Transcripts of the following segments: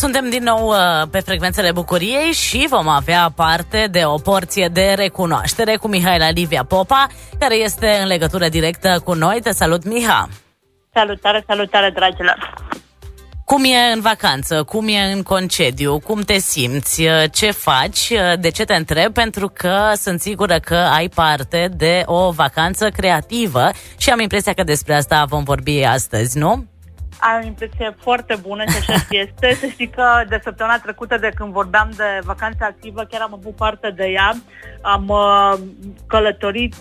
Suntem din nou pe frecvențele bucuriei și vom avea parte de o porție de recunoaștere cu Mihai la Livia Popa, care este în legătură directă cu noi. Te salut, Miha! Salutare, salutare, dragilor! Cum e în vacanță? Cum e în concediu? Cum te simți? Ce faci? De ce te întreb? Pentru că sunt sigură că ai parte de o vacanță creativă și am impresia că despre asta vom vorbi astăzi, nu? Am impresie foarte bună și așa este. Să știi că de săptămâna trecută, de când vorbeam de vacanța activă, chiar am avut parte de ea. Am călătorit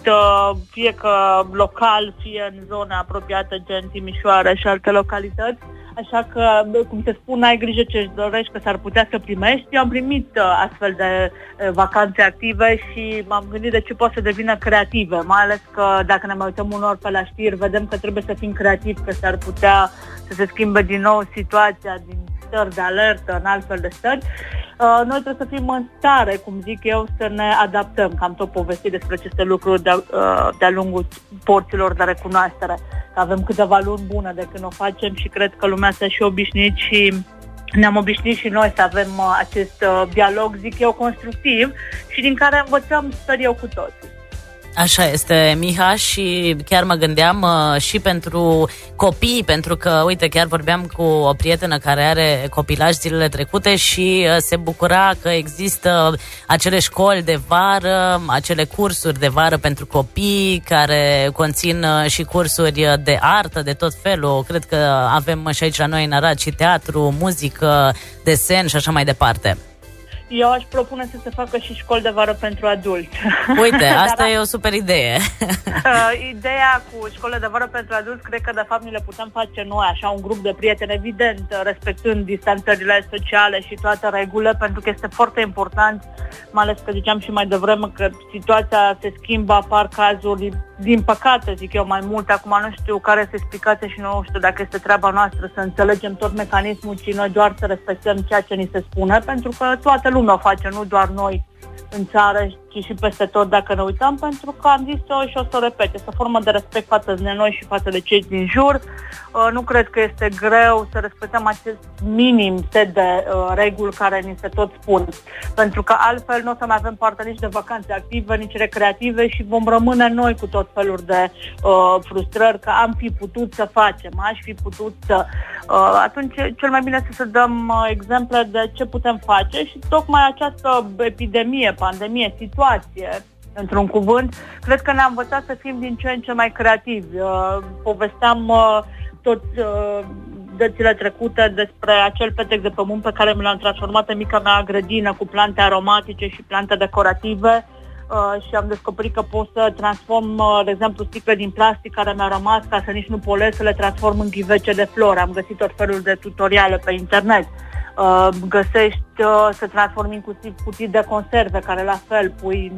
fie că local, fie în zona apropiată, gen Timișoara și alte localități. Așa că, cum se spune, ai grijă ce-și dorești, că s-ar putea să primești. Eu am primit astfel de vacanțe active și m-am gândit de ce poate să devină creative, mai ales că dacă ne mai uităm unor pe la știri, vedem că trebuie să fim creativi, că s-ar putea să se schimbe din nou situația din stări de alertă în altfel de stări. Noi trebuie să fim în stare, cum zic eu, să ne adaptăm, că am tot povestit despre aceste lucruri de-a lungul porților de recunoaștere. Că avem câteva luni bune de când o facem și cred că lumea s-a și obișnuit și ne-am obișnuit și noi să avem acest dialog, zic eu, constructiv și din care învățăm, sper eu, cu toții. Așa este, Miha, și chiar mă gândeam și pentru copii, pentru că, uite, chiar vorbeam cu o prietenă care are copilaj zilele trecute și se bucura că există acele școli de vară, acele cursuri de vară pentru copii care conțin și cursuri de artă, de tot felul. Cred că avem și aici la noi în Arad și teatru, muzică, desen și așa mai departe. Eu aș propune să se facă și școli de vară pentru adulți. Uite, asta e o super idee. Ideea cu școlile de vară pentru adulți, cred că de fapt ni le putem face noi, așa, un grup de prieteni, evident, respectând distanțările sociale și toate regulile, pentru că este foarte important, mai ales că ziceam și mai devreme că situația se schimbă, apar cazuri, din păcate, zic eu, mai mult. Acum nu știu care este explicația și nu știu dacă este treaba noastră să înțelegem tot mecanismul, ci noi doar să respectăm ceea ce ni se spune, pentru că toată lumea o face, nu doar noi în țară, ci și peste tot dacă ne uităm, pentru că am zis-o și o să o repet, este o formă de respect față de noi și față de cei din jur. Nu cred că este greu să respectăm acest minim set de reguli care ni se tot spun, pentru că altfel nu o să mai avem parte nici de vacanțe active, nici recreative și vom rămâne noi cu tot felul de frustrări că am fi putut să facem, aș fi putut să... Atunci cel mai bine să dăm exemple de ce putem face și tocmai această epidemie, pandemie, situație, într-un cuvânt, cred că ne-a învățat să fim din ce în ce mai creativi. Povesteam toți dățile trecute despre acel petec de pământ pe care mi l-am transformat în mica mea grădină cu plante aromatice și plante decorative și am descoperit că pot să transform, de exemplu, sticle din plastic care mi-au rămas, ca să nici nu polesc, să le transform în ghivece de flori. Am găsit tot felul de tutoriale pe internet. Găsești să transformi inclusiv cutii de conserve, care la fel pui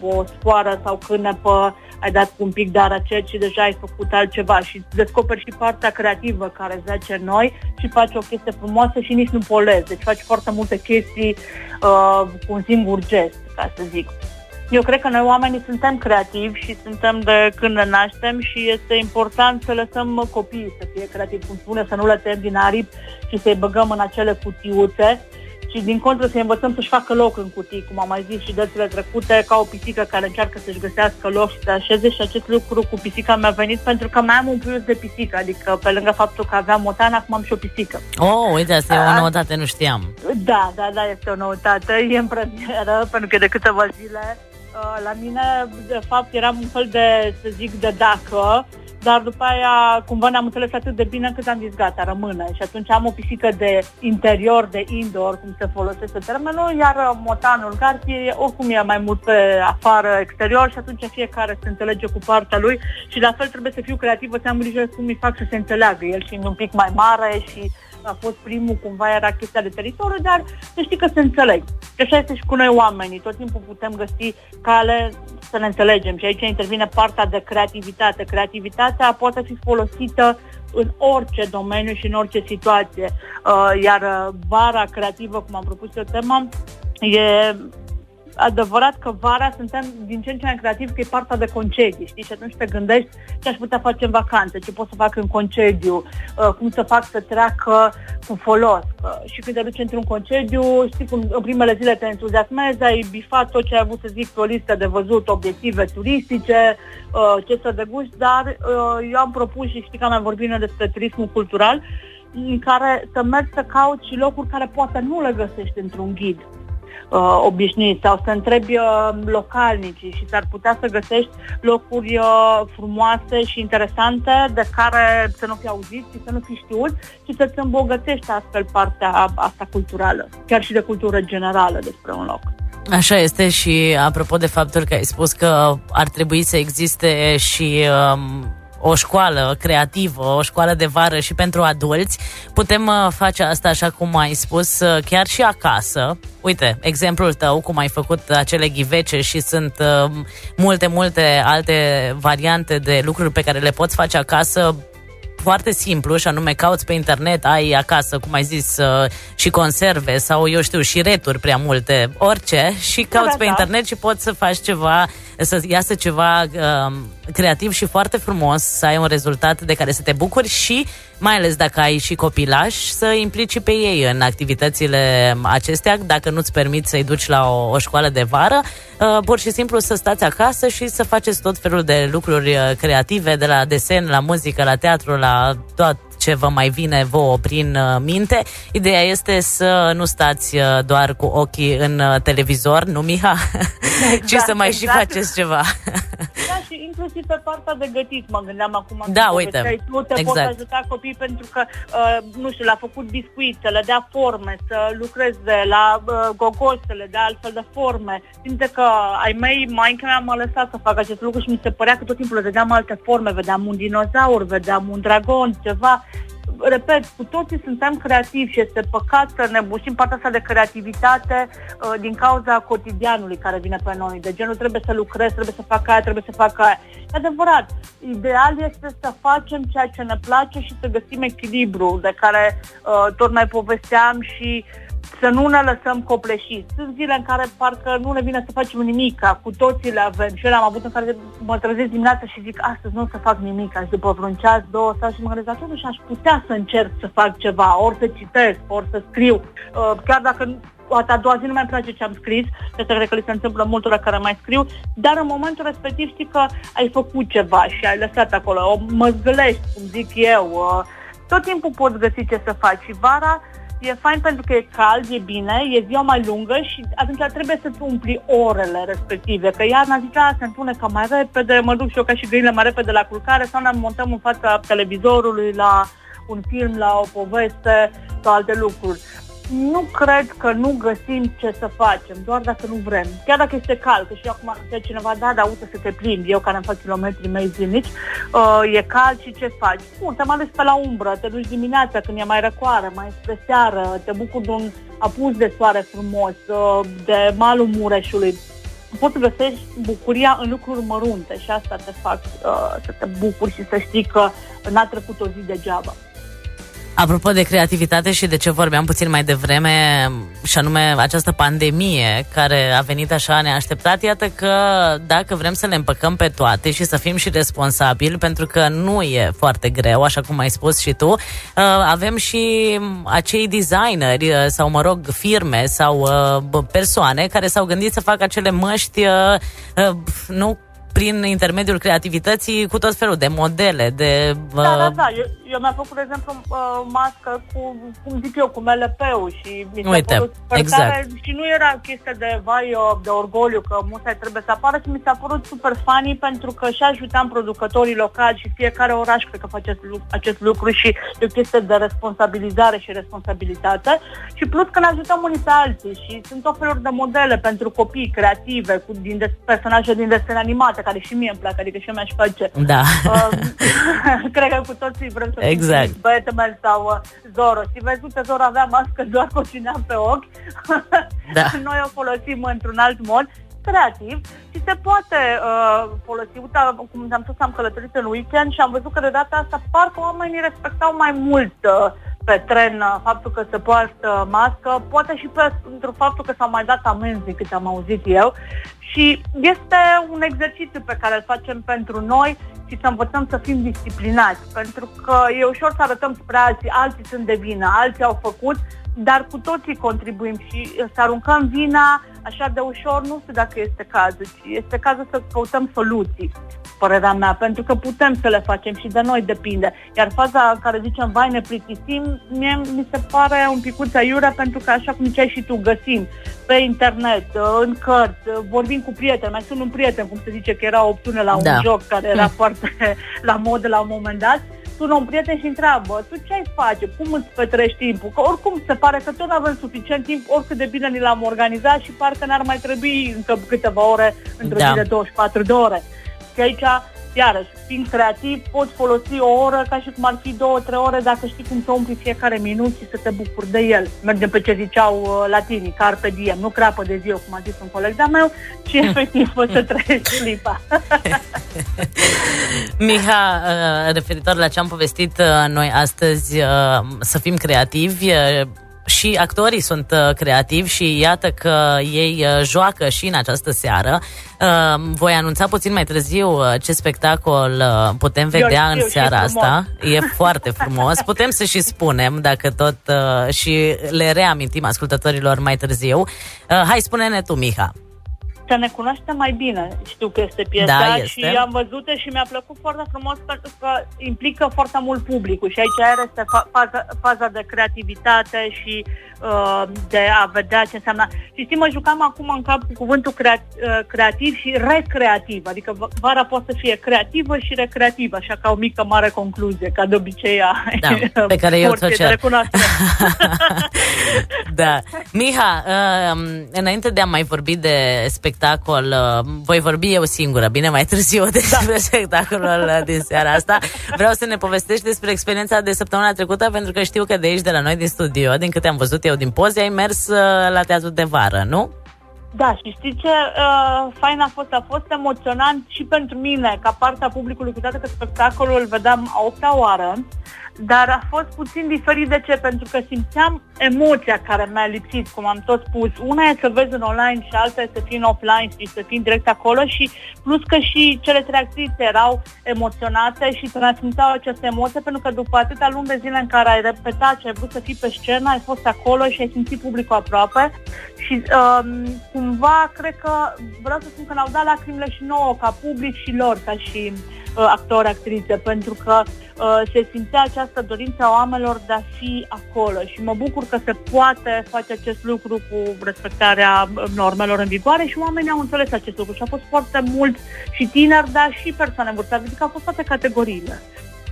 o sfoară sau cânepă, ai dat cu un pic de aracet și deja ai făcut altceva și descoperi și partea creativă care zace noi și faci o chestie frumoasă și nici nu polezi. Deci faci foarte multe chestii cu un singur gest, ca să zic. Eu cred că noi oamenii suntem creativi și suntem de când ne naștem și este important să lăsăm copiii să fie creativi, cum spune, să nu le tăiem din aripi și să-i băgăm în acele cutiuțe, ci din contră să-i învățăm să-și facă loc în cutii, cum am mai zis și dățile trecute, ca o pisică care încearcă să-și găsească loc și să așeze. Și acest lucru cu pisica mi-a venit pentru că mai am un plus de pisică, adică pe lângă faptul că aveam o tană, acum am și o pisică. Oh, uite, asta e o noutate, nu știam. Da, este o noutate, e în premieră, pentru că de câteva zile... La mine, de fapt, eram un fel de, să zic, de dacă, dar după aia cumva ne-am înțeles atât de bine încât am zis gata, rămâne. Și atunci am o pisică de interior, de indoor, cum se folosește termenul, iar motanul Garfield oricum e mai mult pe afară, exterior, și atunci fiecare se înțelege cu partea lui și la fel trebuie să fiu creativă, să am grijă cum îi fac să se înțeleagă, el fiind un pic mai mare și... a fost primul, cumva era chestia de teritoriu, dar să știi că se înțeleg. Și așa este și cu noi oamenii, tot timpul putem găsi cale să ne înțelegem și aici intervine partea de creativitate. Creativitatea poate fi folosită în orice domeniu și în orice situație, iar vara creativă, cum am propus eu tema, e adevărat că vara suntem din ce în ce mai creativi, că e partea de concedii, știi? Și atunci te gândești ce aș putea face în vacanță, ce pot să fac în concediu, cum să fac să treacă cu folos. Și când te duci într-un concediu, știi cum în primele zile te entuziasmezi, ai bifat tot ce ai avut, să zic, pe o listă de văzut, obiective turistice, ce să deguști, dar eu am propus și știi că am vorbit noi despre turismul cultural, în care să mergi să cauți locuri care poate nu le găsești într-un ghid obișnuit sau să întrebi localnicii și s-ar putea să găsești locuri frumoase și interesante de care să nu fi auzit și să nu fi știut și să-ți îmbogățești astfel partea asta culturală, chiar și de cultură generală despre un loc. Așa este și apropo de faptul că ai spus că ar trebui să existe și o școală creativă, o școală de vară și pentru adulți, putem face asta, așa cum ai spus, chiar și acasă. Uite, exemplul tău, cum ai făcut acele ghivece și sunt multe alte variante de lucruri pe care le poți face acasă, foarte simplu, și anume cauți pe internet, ai acasă, cum ai zis, și conserve sau, eu știu, și returi prea multe, orice, și cauți pe internet și poți să faci ceva, să iasă ceva creativ și foarte frumos, să ai un rezultat de care să te bucuri și, mai ales dacă ai și copilași, să implici pe ei în activitățile acestea, dacă nu-ți permiți să-i duci la o școală de vară, pur și simplu să stați acasă și să faceți tot felul de lucruri creative, de la desen, la muzică, la teatru, la tot ce vă mai vine vouă prin minte. Ideea este să nu stați doar cu ochii în televizor, nu, Miha? Exact, ci să mai și faceți ceva. Da, și inclusiv pe partea de gătit, mă gândeam acum. Da, uite, tu te exact. Poți ajuta copiii pentru că, nu știu, l-a făcut biscuit, să le dea forme, să lucreze la gogoși, să le dea altfel de forme. Simte că ai mei, maică mea m-a lăsat să fac acest lucru și mi se părea că tot timpul le vedeam alte forme, vedeam un dinozaur, vedeam un dragon, ceva. Repet, cu toții suntem creativi și este păcat să ne bușim partea asta de creativitate din cauza cotidianului care vine pe noi. De genul trebuie să lucrez, trebuie să fac aia, trebuie să fac aia. E adevărat, ideal este să facem ceea ce ne place și să găsim echilibru de care tot mai povesteam și să nu ne lăsăm copleșiți. Sunt zile în care parcă nu ne vine să facem nimica, cu toții le avem. Și eu am avut în care mă trezesc dimineața și zic, astăzi nu o să fac nimica. Și după vreun ceas, două, sau și mă gândesc, totuși aș putea să încerc să fac ceva, ori să citesc, ori să scriu. Chiar dacă a doua zi nu mai place ce am scris, pentru că cred că li se întâmplă multora care mai scriu, dar în momentul respectiv știi că ai făcut ceva și ai lăsat acolo, o măzgălești, cum zic eu. Tot timpul poți găsi ce să faci și vara e fain pentru că e cald, e bine, e ziua mai lungă și atunci trebuie să-ți umpli orele respective. Că iarna zice, se întunecă mai repede, mă duc și eu ca și găinile mai repede la culcare sau ne montăm în fața televizorului la un film, la o poveste sau alte lucruri. Nu cred că nu găsim ce să facem, doar dacă nu vrem. Chiar dacă este cald, că și eu acum zice cineva, da, uite să te plimbi, eu care îmi fac kilometrii mei zilnici, e cald și ce faci? Bun, te mai duci pe la umbră, te duci dimineața când e mai răcoare, mai spre seară, te bucuri de un apus de soare frumos, de malul Mureșului. Poți să găsești bucuria în lucruri mărunte și asta te fac să te bucuri și să știi că n-a trecut o zi degeaba. Apropo de creativitate și de ce vorbeam puțin mai devreme, și anume această pandemie care a venit așa neașteptat, iată că dacă vrem să le împăcăm pe toate și să fim și responsabili, pentru că nu e foarte greu, așa cum ai spus și tu, avem și acei designeri sau, mă rog, firme sau persoane care s-au gândit să facă acele măști, nu prin intermediul creativității, cu tot felul de modele, de... Da. Eu mi-am făcut, de exemplu, mască cu, cum zic eu, cu MLP-ul și mi s-a părut super tare și nu era chestia de, de orgoliu că musai trebuie să apară și mi s-a părut super funny pentru că și ajutam producătorii locali și fiecare oraș cred că face acest lucru și e o chestie de responsabilizare și responsabilitate și plus că ne ajutăm unii pe alții și sunt tot feluri de modele pentru copii creative, cu personaje din desene animate, care și mie îmi plac, adică și eu mi-aș face. Da. Cred că cu toții vrem să exact. Batman sau Zoro. Și vezi, uite, Zoro avea mască doar cu cineam pe ochi. Da. Noi o folosim într-un alt mod creativ și se poate folosi. Uite, cum am spus, am călătorit în weekend și am văzut că de data asta parcă oamenii respectau mai mult pe tren faptul că se poartă mască, poate și pentru faptul că s-a mai dat amenzi, cât am auzit eu, și este un exercițiu pe care îl facem pentru noi și să învățăm să fim disciplinați, pentru că e ușor să arătăm spre alții, alții sunt de vină, alții au făcut, dar cu toții contribuim și să aruncăm vina așa de ușor, nu știu dacă este cazul, ci este cazul să căutăm soluții, părerea mea, pentru că putem să le facem și de noi depinde. Iar faza în care zicem, vai, ne plictisim, mie mi se pare un picuț aiurea, pentru că așa cum ziceai și tu, găsim pe internet, în cărți, vorbim cu prieteni, mai sunt un prieten, cum se zice, că era o opțiune la un joc care era foarte la modă la un moment dat, sună un prieten și întreabă, tu ce ai face, cum îți petrești timpul? Că oricum se pare că tot avem suficient timp, oricât de bine ni l-am organizat și parcă n-ar mai trebui încă câteva ore într-o zi de 24 de ore. Și aici, iarăși, fiind creativ, poți folosi o oră ca și cum ar fi 2-3 ore dacă știi cum să umpli fiecare minut și să te bucuri de el. Mergem pe ce ziceau latinii, carpe diem, nu crapă de ziua, cum a zis un coleg de-a meu, ci efectiv poți să trăiești clipa. Miha, referitor la ce am povestit noi astăzi, să fim creativi, și actorii sunt creativi și iată că ei joacă și în această seară. Voi anunța puțin mai târziu ce spectacol putem vedea în seara asta. E foarte frumos. Putem să și spunem, dacă tot, și le reamintim ascultătorilor mai târziu. Hai, spune-ne tu, Miha. Să ne cunoaștem mai bine. Știu că este piesa și am văzut-o și mi-a plăcut foarte frumos pentru că implică foarte mult publicul și aici este faza de creativitate și de a vedea ce înseamnă. Și știi, mă jucam acum în cap cu cuvântul creativ și recreativ, adică vara poate să fie creativă și recreativă, așa ca o mică, mare concluzie, ca de obicei pe care eu tot ce da. Miha, înainte de a mai vorbi de spectacol, voi vorbi eu singură, bine, mai târziu despre spectacolul din seara asta. Vreau să ne povestești despre experiența de săptămâna trecută, pentru că știu că de aici, de la noi din studio, din câte am văzut eu din poze, ai mers la teatru de vară, nu? Da, și știi ce fain a fost emoționant și pentru mine, ca partea publicului, cu toate că spectacolul îl vedeam a 8-a oară, dar a fost puțin diferit. De ce? Pentru că simțeam emoția care mi-a lipsit, cum am tot spus. Una e să vezi în online și alta e să fii în offline și să fii direct acolo, și plus că și cele trei actrițe erau emoționate și transmitau această emoție, pentru că după atâta luni de zile în care ai repetat și ai vrut să fii pe scenă, ai fost acolo și ai simțit publicul aproape și cumva cred că vreau să spun că ne-au dat lacrimile și nouă ca public și lor ca și actori, actrițe, pentru că se simțea această dorință a oamenilor de a fi acolo și mă bucur că se poate face acest lucru cu respectarea normelor în vigoare și oamenii au înțeles acest lucru și a fost foarte mult și tineri, dar și persoane vârstate, adică au fost toate categoriile.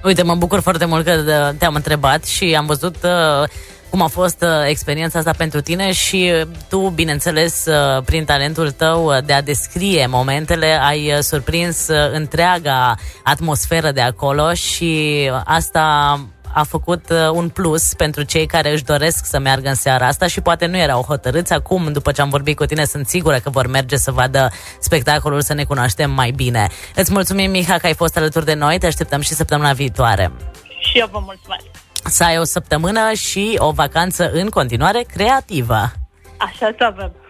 Uite, mă bucur foarte mult că te-am întrebat și am văzut cum a fost experiența asta pentru tine și tu, bineînțeles, prin talentul tău de a descrie momentele, ai surprins întreaga atmosferă de acolo și asta a făcut un plus pentru cei care își doresc să meargă în seara asta și poate nu erau hotărâți. Acum, după ce am vorbit cu tine, sunt sigură că vor merge să vadă spectacolul, să ne cunoaștem mai bine. Îți mulțumim, Miha, că ai fost alături de noi, te așteptăm și săptămâna viitoare. Și eu vă mulțumesc. Să ai o săptămână și o vacanță în continuare creativă. Așa să avem.